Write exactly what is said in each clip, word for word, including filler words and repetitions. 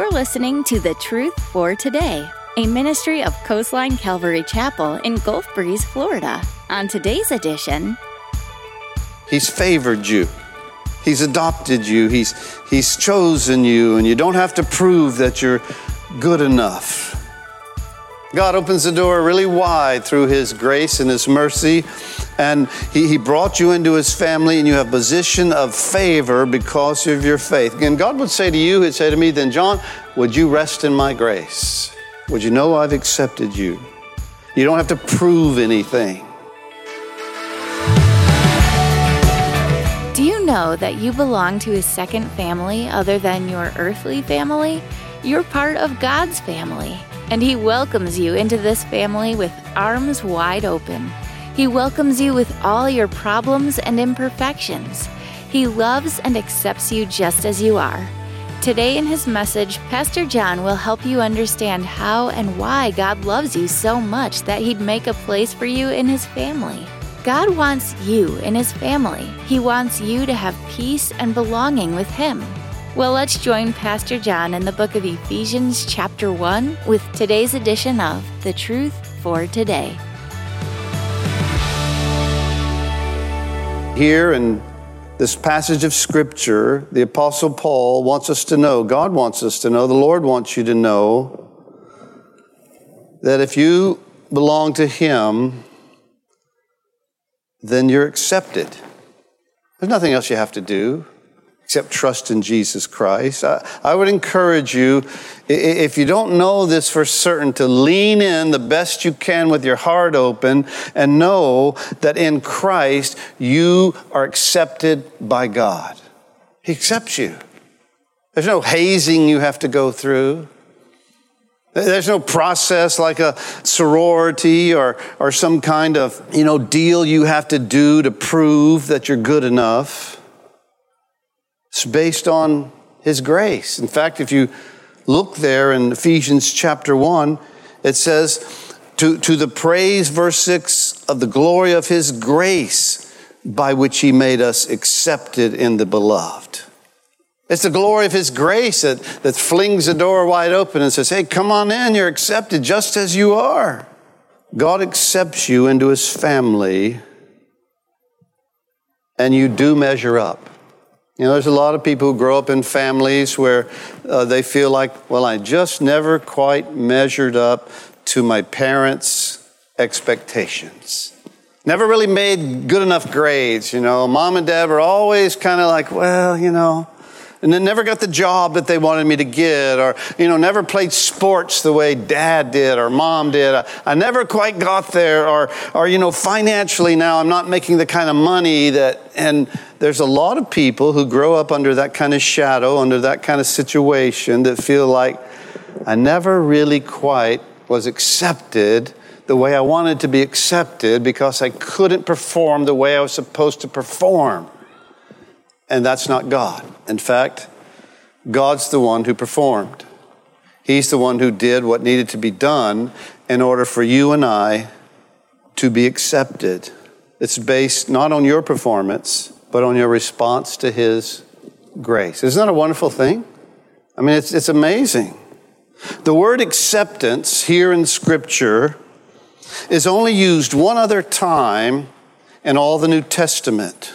You're listening to The Truth for Today, a ministry of Coastline Calvary Chapel in Gulf Breeze, Florida. On today's edition... He's favored you. He's adopted you. He's, he's chosen you, and you don't have to prove that you're good enough. God opens the door really wide through His grace and His mercy, and He, he brought you into His family, and you have a position of favor because of your faith. And God would say to you, He'd say to me, then, John, would you rest in my grace? Would you know I've accepted you? You don't have to prove anything. Do you know that you belong to His second family other than your earthly family? You're part of God's family. And He welcomes you into this family with arms wide open. He welcomes you with all your problems and imperfections. He loves and accepts you just as you are. Today in his message, Pastor John will help you understand how and why God loves you so much that He'd make a place for you in His family. God wants you in His family. He wants you to have peace and belonging with Him. Well, let's join Pastor John in the book of Ephesians chapter one with today's edition of The Truth for Today. Here in this passage of Scripture, the Apostle Paul wants us to know, God wants us to know, the Lord wants you to know that if you belong to Him, then you're accepted. There's nothing else you have to do except trust in Jesus Christ. I, I would encourage you, if you don't know this for certain, to lean in the best you can with your heart open and know that in Christ you are accepted by God. He accepts you. There's no hazing you have to go through. There's no process like a sorority or or some kind of, you know, deal you have to do to prove that you're good enough. It's based on His grace. In fact, if you look there in Ephesians chapter one, it says, to, to the praise, verse six, of the glory of His grace by which He made us accepted in the beloved. It's the glory of His grace that, that flings the door wide open and says, hey, come on in, you're accepted just as you are. God accepts you into His family, and you do measure up. You know, there's a lot of people who grow up in families where uh, they feel like, well, I just never quite measured up to my parents' expectations. Never really made good enough grades, you know. Mom and Dad were always kind of like, well, you know. And then never got the job that they wanted me to get, or, you know, never played sports the way Dad did or Mom did. I, I never quite got there, or, or, you know, financially now I'm not making the kind of money that, and there's a lot of people who grow up under that kind of shadow, under that kind of situation that feel like I never really quite was accepted the way I wanted to be accepted because I couldn't perform the way I was supposed to perform. And that's not God. In fact, God's the one who performed. He's the one who did what needed to be done in order for you and I to be accepted. It's based not on your performance, but on your response to His grace. Isn't that a wonderful thing? I mean, it's, it's amazing. The word acceptance here in Scripture is only used one other time in all the New Testament.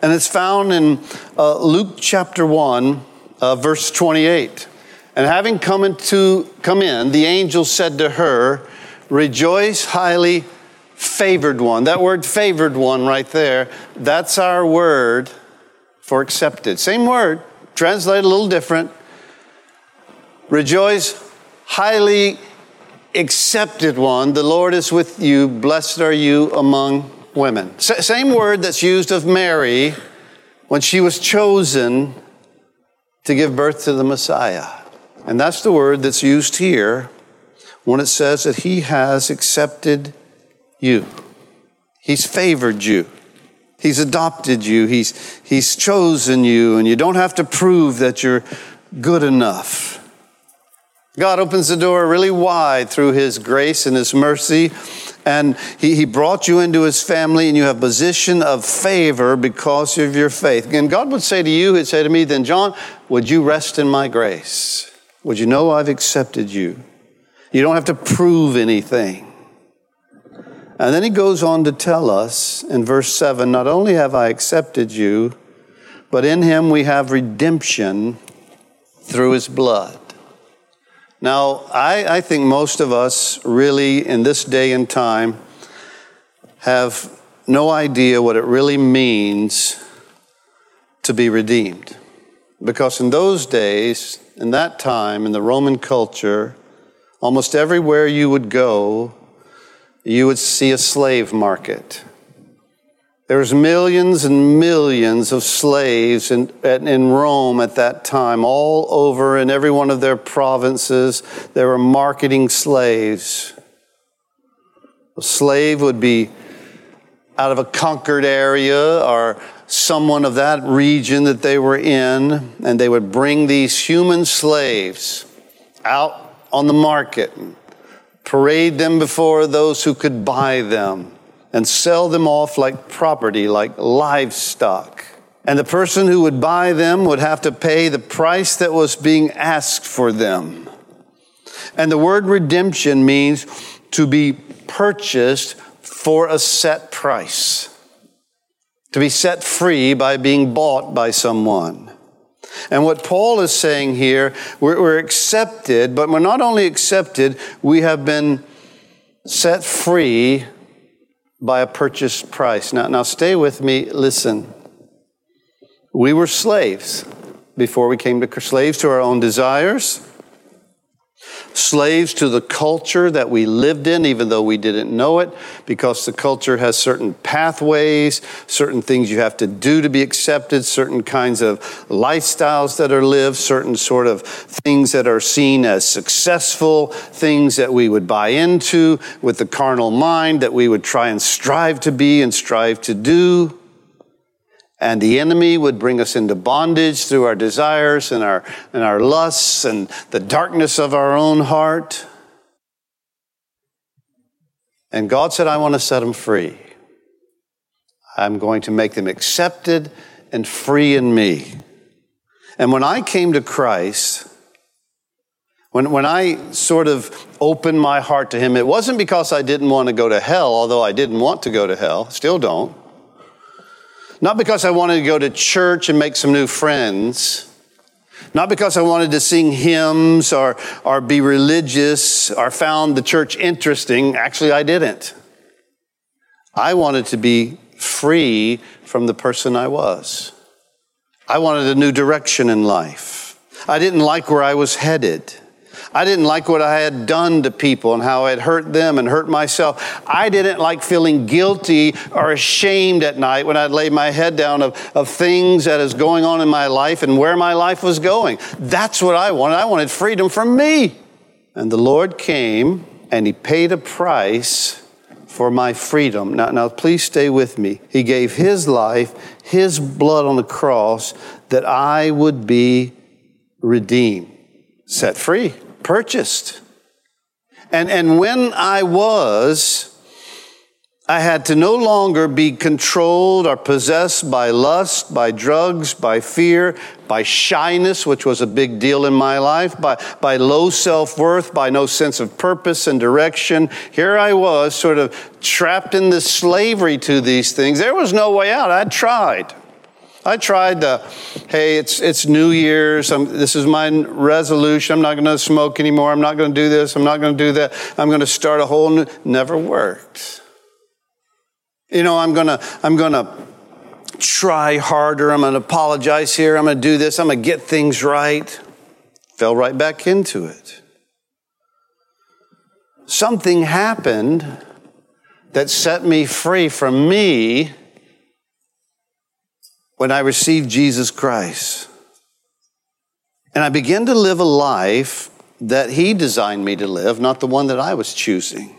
And it's found in uh, Luke chapter one, uh, verse twenty-eight. And having come into come in, the angel said to her, rejoice, highly favored one. That word favored one right there, that's our word for accepted. Same word, translated a little different. Rejoice, highly accepted one. The Lord is with you. Blessed are you among women. S- same word that's used of Mary when she was chosen to give birth to the Messiah. And that's the word that's used here when it says that He has accepted you. He's favored you. He's adopted you. He's, he's chosen you, and you don't have to prove that you're good enough. God opens the door really wide through His grace and His mercy, and He, he brought you into His family, and you have a position of favor because of your faith. And God would say to you, He'd say to me, then, John, would you rest in my grace? Would you know I've accepted you? You don't have to prove anything. And then he goes on to tell us in verse seven, not only have I accepted you, but in him we have redemption through his blood. Now, I, I think most of us really in this day and time have no idea what it really means to be redeemed. Because in those days, in that time, in the Roman culture, almost everywhere you would go, you would see a slave market. There's millions and millions of slaves in, in Rome at that time, all over in every one of their provinces. There were marketing slaves. A slave would be out of a conquered area or someone of that region that they were in, and they would bring these human slaves out on the market, parade them before those who could buy them and sell them off like property, like livestock. And the person who would buy them would have to pay the price that was being asked for them. And the word redemption means to be purchased for a set price, to be set free by being bought by someone. And what Paul is saying here, we're, we're accepted, but we're not only accepted, we have been set free by a purchased price. Now, now stay with me, listen. We were slaves before we came to slaves to our own desires, slaves to the culture that we lived in, even though we didn't know it, because the culture has certain pathways, certain things you have to do to be accepted, certain kinds of lifestyles that are lived, certain sort of things that are seen as successful, things that we would buy into with the carnal mind that we would try and strive to be and strive to do. And the enemy would bring us into bondage through our desires and our and our lusts and the darkness of our own heart. And God said, I want to set them free. I'm going to make them accepted and free in me. And when I came to Christ, when, when I sort of opened my heart to him, it wasn't because I didn't want to go to hell, although I didn't want to go to hell, still don't. Not because I wanted to go to church and make some new friends. Not because I wanted to sing hymns or, or be religious or found the church interesting. Actually, I didn't. I wanted to be free from the person I was. I wanted a new direction in life. I didn't like where I was headed. I didn't like what I had done to people and how I had hurt them and hurt myself. I didn't like feeling guilty or ashamed at night when I'd lay my head down of, of things that is going on in my life and where my life was going. That's what I wanted. I wanted freedom from me. And the Lord came and he paid a price for my freedom. Now, now please stay with me. He gave his life, his blood on the cross, that I would be redeemed, set free, purchased. And and when I was, I had to no longer be controlled or possessed by lust, by drugs, by fear, by shyness, which was a big deal in my life, by, by low self-worth, by no sense of purpose and direction. Here I was sort of trapped in this slavery to these things. There was no way out. I tried. I tried to, hey, it's it's New Year's. I'm, this is my resolution. I'm not going to smoke anymore. I'm not going to do this. I'm not going to do that. I'm going to start a whole new. Never worked. You know, I'm gonna I'm gonna try harder. I'm going to apologize here. I'm going to do this. I'm going to get things right. Fell right back into it. Something happened that set me free from me. When I received Jesus Christ, and I began to live a life that he designed me to live, not the one that I was choosing.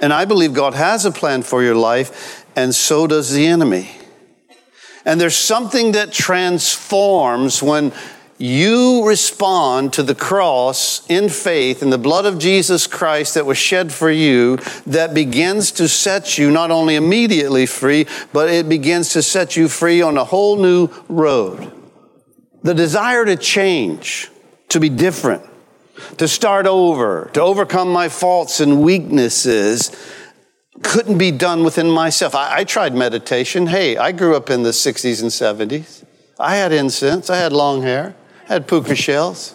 And I believe God has a plan for your life, and so does the enemy. And there's something that transforms when you respond to the cross in faith in the blood of Jesus Christ that was shed for you, that begins to set you not only immediately free, but it begins to set you free on a whole new road. The desire to change, to be different, to start over, to overcome my faults and weaknesses, couldn't be done within myself. I, I tried meditation. Hey, I grew up in the sixties and seventies. I had incense. I had long hair. I had puka shells.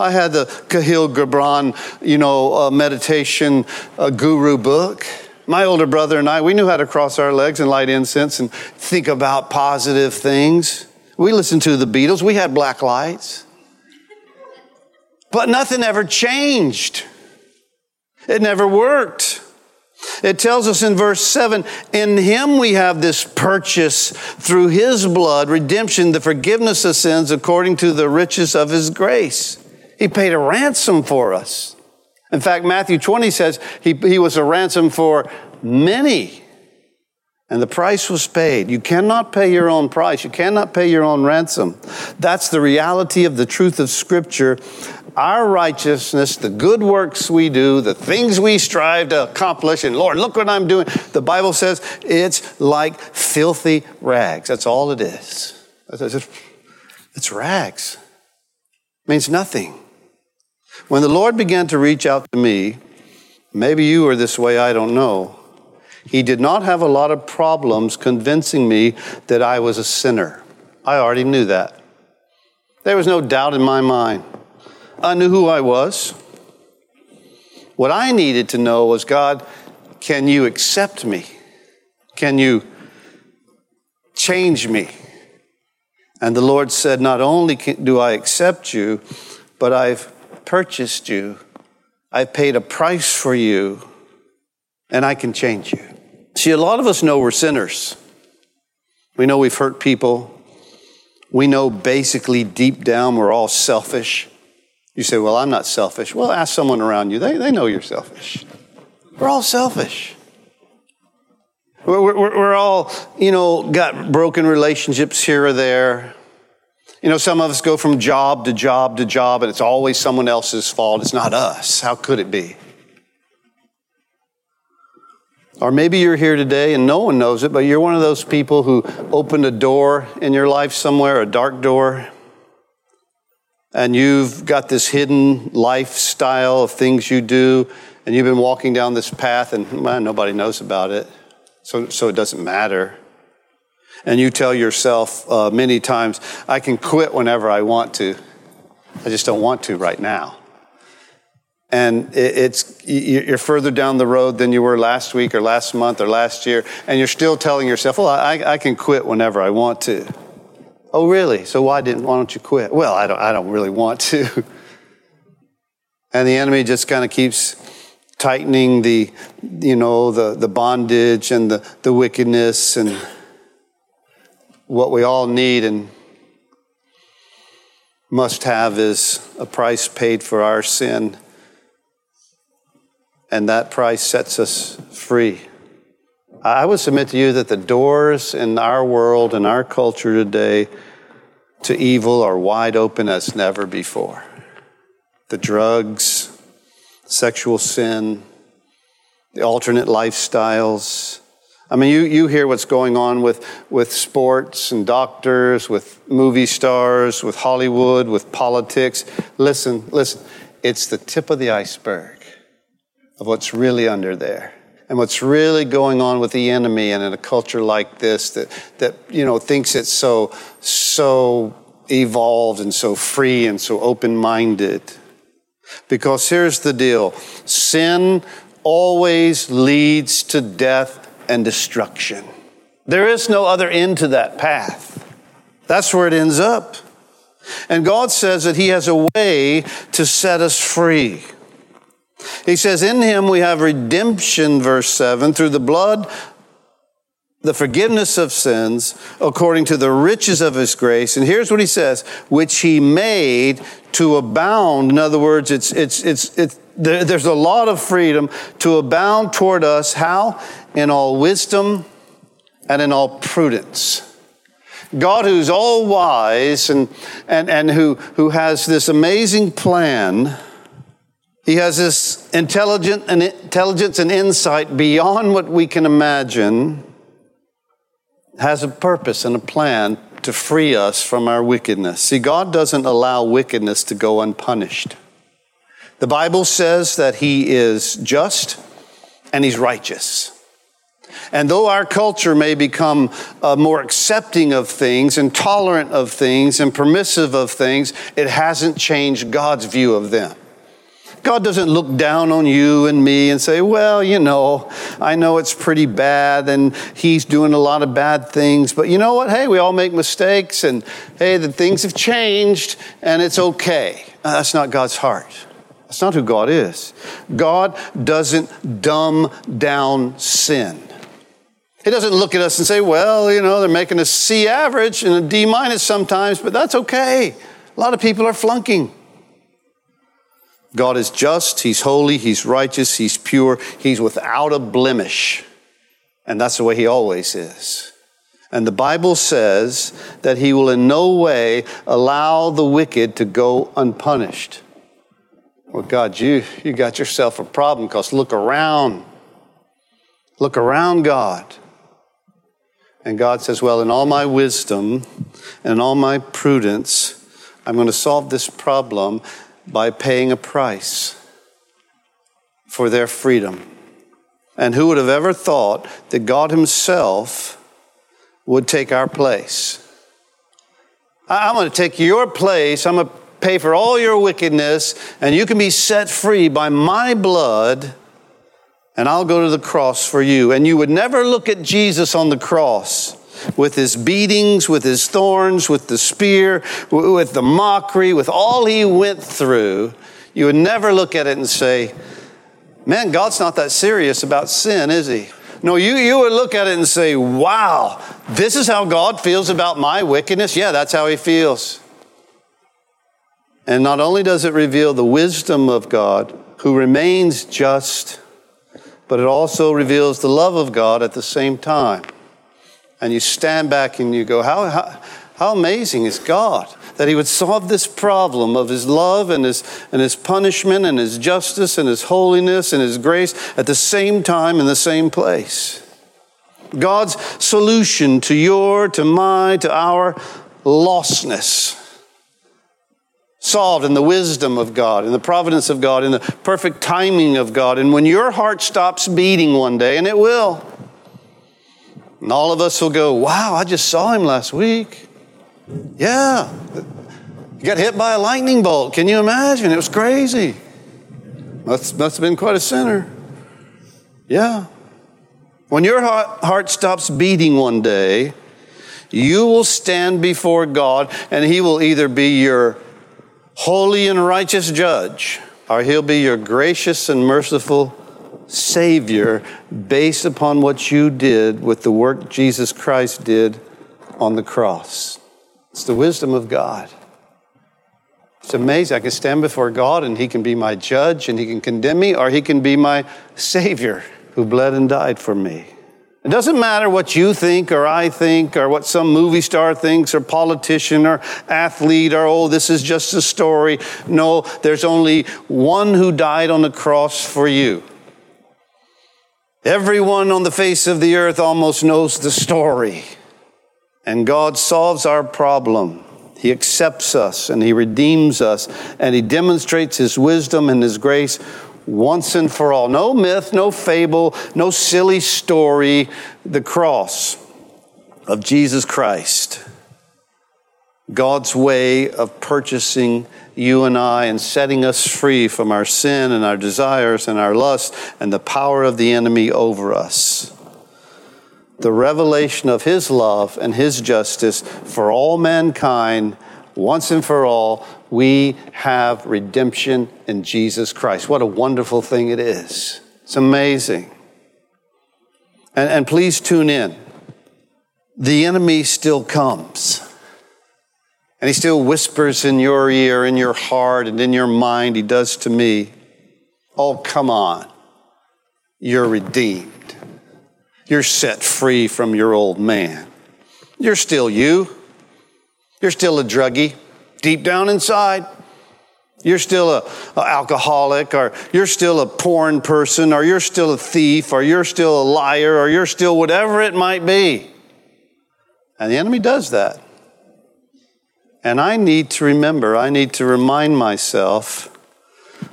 I had the Kahlil Gibran, you know, uh, meditation uh, guru book. My older brother and I, we knew how to cross our legs and light incense and think about positive things. We listened to the Beatles. We had black lights. But nothing ever changed. It never worked. It tells us in verse seven, in him we have this purchase through his blood, redemption, the forgiveness of sins according to the riches of his grace. He paid a ransom for us. In fact, Matthew twenty says he, he was a ransom for many, and the price was paid. You cannot pay your own price. You cannot pay your own ransom. That's the reality of the truth of Scripture. Our righteousness, the good works we do, the things we strive to accomplish, and Lord, look what I'm doing. The Bible says it's like filthy rags. That's all it is. It's rags. It means nothing. When the Lord began to reach out to me, maybe you are this way, I don't know. He did not have a lot of problems convincing me that I was a sinner. I already knew that. There was no doubt in my mind. I knew who I was. What I needed to know was, God, can you accept me? Can you change me? And the Lord said, not only do I accept you, but I've purchased you. I paid a price for you, and I can change you. See, a lot of us know we're sinners. We know we've hurt people. We know basically deep down we're all selfish. You say, well, I'm not selfish. Well, ask someone around you. They they know you're selfish. We're all selfish. We're, we're, we're all, you know, got broken relationships here or there. You know, some of us go from job to job to job, and it's always someone else's fault. It's not us. How could it be? Or maybe you're here today and no one knows it, but you're one of those people who opened a door in your life somewhere, a dark door. And you've got this hidden lifestyle of things you do, and you've been walking down this path, and well, nobody knows about it, so so it doesn't matter. And you tell yourself uh, many times, I can quit whenever I want to. I just don't want to right now. And it, it's you're further down the road than you were last week or last month or last year, and you're still telling yourself, well, I, I can quit whenever I want to. Oh, really? So why didn't? Why don't you quit? Well, I don't. I don't really want to. And the enemy just kind of keeps tightening the, you know, the, the bondage and the, the wickedness and what we all need and must have is a price paid for our sin, and that price sets us free. I would submit to you that the doors in our world and our culture today to evil are wide open as never before. The drugs, sexual sin, the alternate lifestyles. I mean, you, you hear what's going on with, with sports and doctors, with movie stars, with Hollywood, with politics. Listen, listen, it's the tip of the iceberg of what's really under there. And what's really going on with the enemy and in a culture like this that, that you know, thinks it's so, so evolved and so free and so open-minded. Because here's the deal. Sin always leads to death and destruction. There is no other end to that path. That's where it ends up. And God says that he has a way to set us free. He says, in him we have redemption, verse seven, through the blood, the forgiveness of sins, according to the riches of his grace. And here's what he says, which he made to abound. In other words, it's it's it's it's there, there's a lot of freedom to abound toward us. How? In all wisdom and in all prudence. God, who's all wise and and, and who, who has this amazing plan. He has this intelligent and intelligence and insight beyond what we can imagine, has a purpose and a plan to free us from our wickedness. See, God doesn't allow wickedness to go unpunished. The Bible says that He is just and He's righteous. And though our culture may become uh, more accepting of things and tolerant of things and permissive of things, it hasn't changed God's view of them. God doesn't look down on you and me and say, well, you know, I know it's pretty bad and he's doing a lot of bad things, but you know what? Hey, we all make mistakes and hey, the things have changed and it's okay. Uh, that's not God's heart. That's not who God is. God doesn't dumb down sin. He doesn't look at us and say, well, you know, they're making a C average and a D minus sometimes, but that's okay. A lot of people are flunking. God is just, He's holy, He's righteous, He's pure, He's without a blemish. And that's the way He always is. And the Bible says that He will in no way allow the wicked to go unpunished. Well, God, you, you got yourself a problem because look around. Look around, God. And God says, well, in all my wisdom and all my prudence, I'm going to solve this problem by paying a price for their freedom. And who would have ever thought that God Himself would take our place? I'm going to take your place. I'm going to pay for all your wickedness, and you can be set free by my blood, and I'll go to the cross for you. And you would never look at Jesus on the cross with His beatings, with His thorns, with the spear, with the mockery, with all He went through. You would never look at it and say, man, God's not that serious about sin, is He? No, you, you would look at it and say, wow, this is how God feels about my wickedness? Yeah, that's how He feels. And not only does it reveal the wisdom of God, who remains just, but it also reveals the love of God at the same time. And you stand back and you go, how, how how amazing is God that He would solve this problem of His love and His and His punishment and His justice and His holiness and His grace at the same time in the same place. God's solution to your, to my, to our lostness. Solved in the wisdom of God, in the providence of God, in the perfect timing of God. And when your heart stops beating one day, and it will, and all of us will go, wow, I just saw him last week. Yeah. He got hit by a lightning bolt. Can you imagine? It was crazy. Must, must have been quite a sinner. Yeah. When your heart, heart stops beating one day, you will stand before God and He will either be your holy and righteous judge, or He'll be your gracious and merciful Savior based upon what you did with the work Jesus Christ did on the cross. It's the wisdom of God. It's amazing. I can stand before God and He can be my judge and He can condemn me, or He can be my Savior who bled and died for me. It doesn't matter what you think or I think or what some movie star thinks or politician or athlete or, oh, this is just a story. No, there's only one who died on the cross for you. Everyone on the face of the earth almost knows the story. And God solves our problem. He accepts us and He redeems us and He demonstrates His wisdom and His grace once and for all. No myth, no fable, no silly story. The cross of Jesus Christ. God's way of purchasing you and I and setting us free from our sin and our desires and our lust and the power of the enemy over us. The revelation of His love and His justice for all mankind, once and for all, we have redemption in Jesus Christ. What a wonderful thing it is. It's amazing. And, and please tune in. The enemy still comes. And he still whispers in your ear, in your heart, and in your mind. He does to me. Oh, come on. You're redeemed. You're set free from your old man. You're still you. You're still a druggie. Deep down inside, you're still a, a alcoholic, or you're still a porn person, or you're still a thief, or you're still a liar, or you're still whatever it might be. And the enemy does that. And I need to remember, I need to remind myself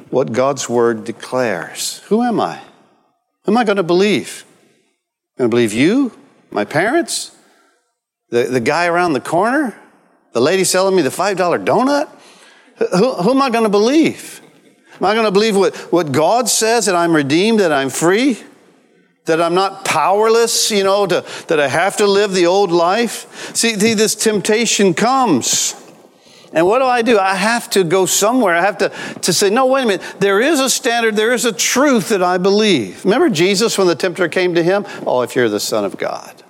what God's Word declares. Who am I? Who am I going to believe? I'm going to believe you, my parents, the, the guy around the corner, the lady selling me the five dollar donut? Who, who am I going to believe? Am I going to believe what, what God says, that I'm redeemed, that I'm free? That I'm not powerless, you know, to, that I have to live the old life. See, see, this temptation comes. And what do I do? I have to go somewhere. I have to, to say, no, wait a minute. There is a standard. There is a truth that I believe. Remember Jesus when the tempter came to him? Oh, if you're the Son of God.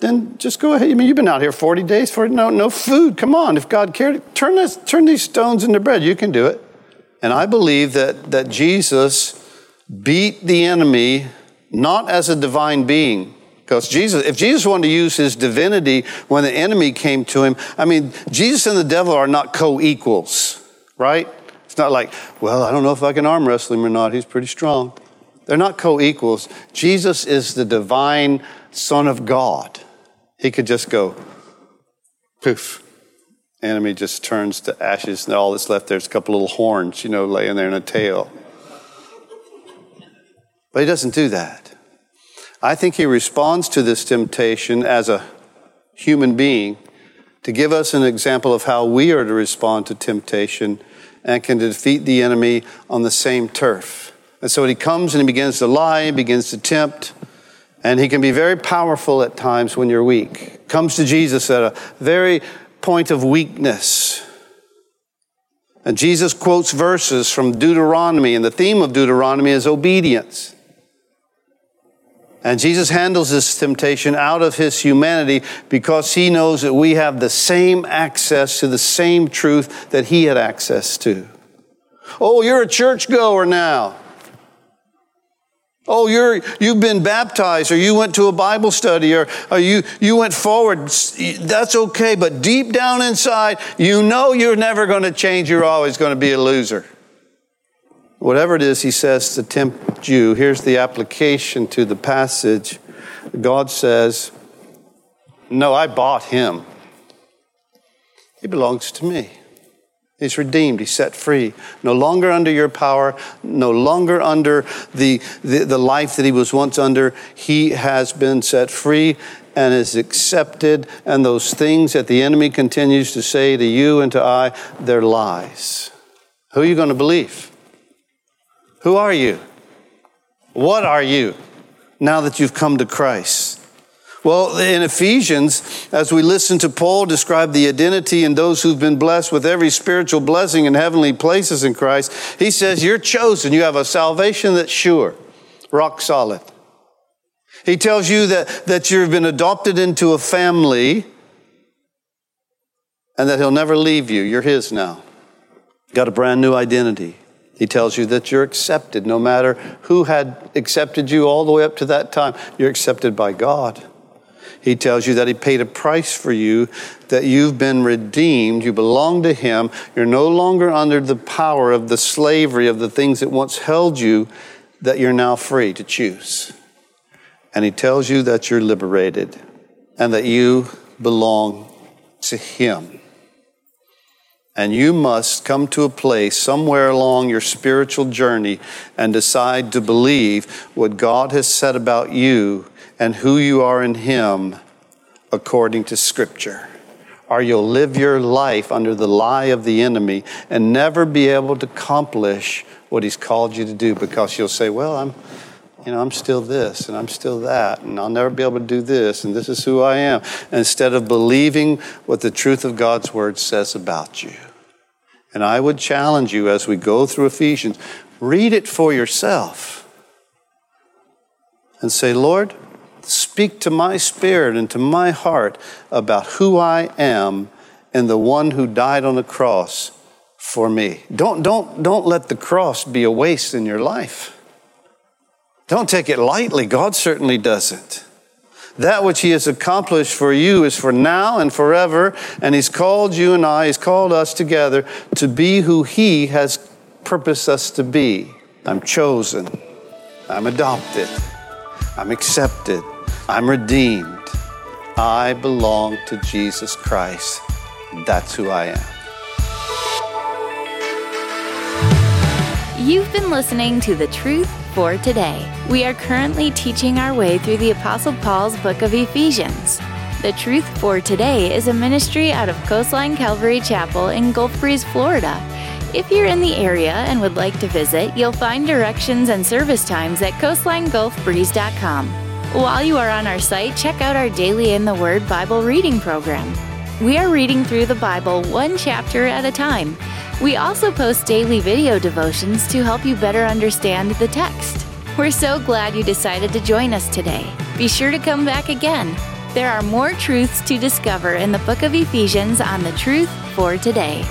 Then just go ahead. I mean, you've been out here forty days for no, no food. Come on. If God cared, turn, this, turn these stones into bread. You can do it. And I believe that that Jesus beat the enemy, not as a divine being. Because Jesus, if Jesus wanted to use his divinity when the enemy came to him, I mean, Jesus and the devil are not co-equals, right? It's not like, well, I don't know if I can arm wrestle him or not. He's pretty strong. They're not co-equals. Jesus is the divine Son of God. He could just go, poof. Enemy just turns to ashes, and all that's left there is a couple little horns, you know, laying there in a tail. But he doesn't do that. I think he responds to this temptation as a human being to give us an example of how we are to respond to temptation and can defeat the enemy on the same turf. And so he comes and he begins to lie, he begins to tempt, and he can be very powerful at times when you're weak. Comes to Jesus at a very point of weakness. And Jesus quotes verses from Deuteronomy, and the theme of Deuteronomy is obedience. And Jesus handles this temptation out of his humanity because he knows that we have the same access to the same truth that he had access to. Oh, you're a churchgoer now. Oh, you're, you've been baptized, or you went to a Bible study, or, or you, you went forward. That's okay, but deep down inside, you know you're never going to change. You're always going to be a loser. Whatever it is he says to tempt you, here's the application to the passage. God says, no, I bought him. He belongs to me. He's redeemed. He's set free. No longer under your power, no longer under the, the, the life that he was once under. He has been set free and is accepted. And those things that the enemy continues to say to you and to I, they're lies. Who are you going to believe? Who are you? What are you now that you've come to Christ? Well, in Ephesians, as we listen to Paul describe the identity in those who've been blessed with every spiritual blessing in heavenly places in Christ, he says, you're chosen. You have a salvation that's sure, rock solid. He tells you that, that you've been adopted into a family and that he'll never leave you. You're his now. Got a brand new identity. He tells you that you're accepted no matter who had accepted you all the way up to that time. You're accepted by God. He tells you that he paid a price for you, that you've been redeemed, you belong to him, you're no longer under the power of the slavery of the things that once held you, that you're now free to choose. And he tells you that you're liberated and that you belong to him. And you must come to a place somewhere along your spiritual journey and decide to believe what God has said about you and who you are in him according to Scripture. Or you'll live your life under the lie of the enemy and never be able to accomplish what he's called you to do, because you'll say, well, I'm, you know, I'm still this and I'm still that, and I'll never be able to do this, and this is who I am. Instead of believing what the truth of God's Word says about you. And I would challenge you as we go through Ephesians, read it for yourself and say, Lord, speak to my spirit and to my heart about who I am and the one who died on the cross for me. Don't, don't, don't let the cross be a waste in your life. Don't take it lightly. God certainly doesn't. That which he has accomplished for you is for now and forever, and he's called you and I, he's called us together to be who he has purposed us to be. I'm chosen. I'm adopted. I'm accepted. I'm redeemed. I belong to Jesus Christ. That's who I am. You've been listening to The Truth for Today. We are currently teaching our way through the Apostle Paul's book of Ephesians. The Truth for Today is a ministry out of Coastline Calvary Chapel in Gulf Breeze, Florida. If you're in the area and would like to visit, you'll find directions and service times at coastline gulf breeze dot com. While you are on our site, check out our Daily in the Word Bible reading program. We are reading through the Bible one chapter at a time. We also post daily video devotions to help you better understand the text. We're so glad you decided to join us today. Be sure to come back again. There are more truths to discover in the book of Ephesians on The Truth for Today.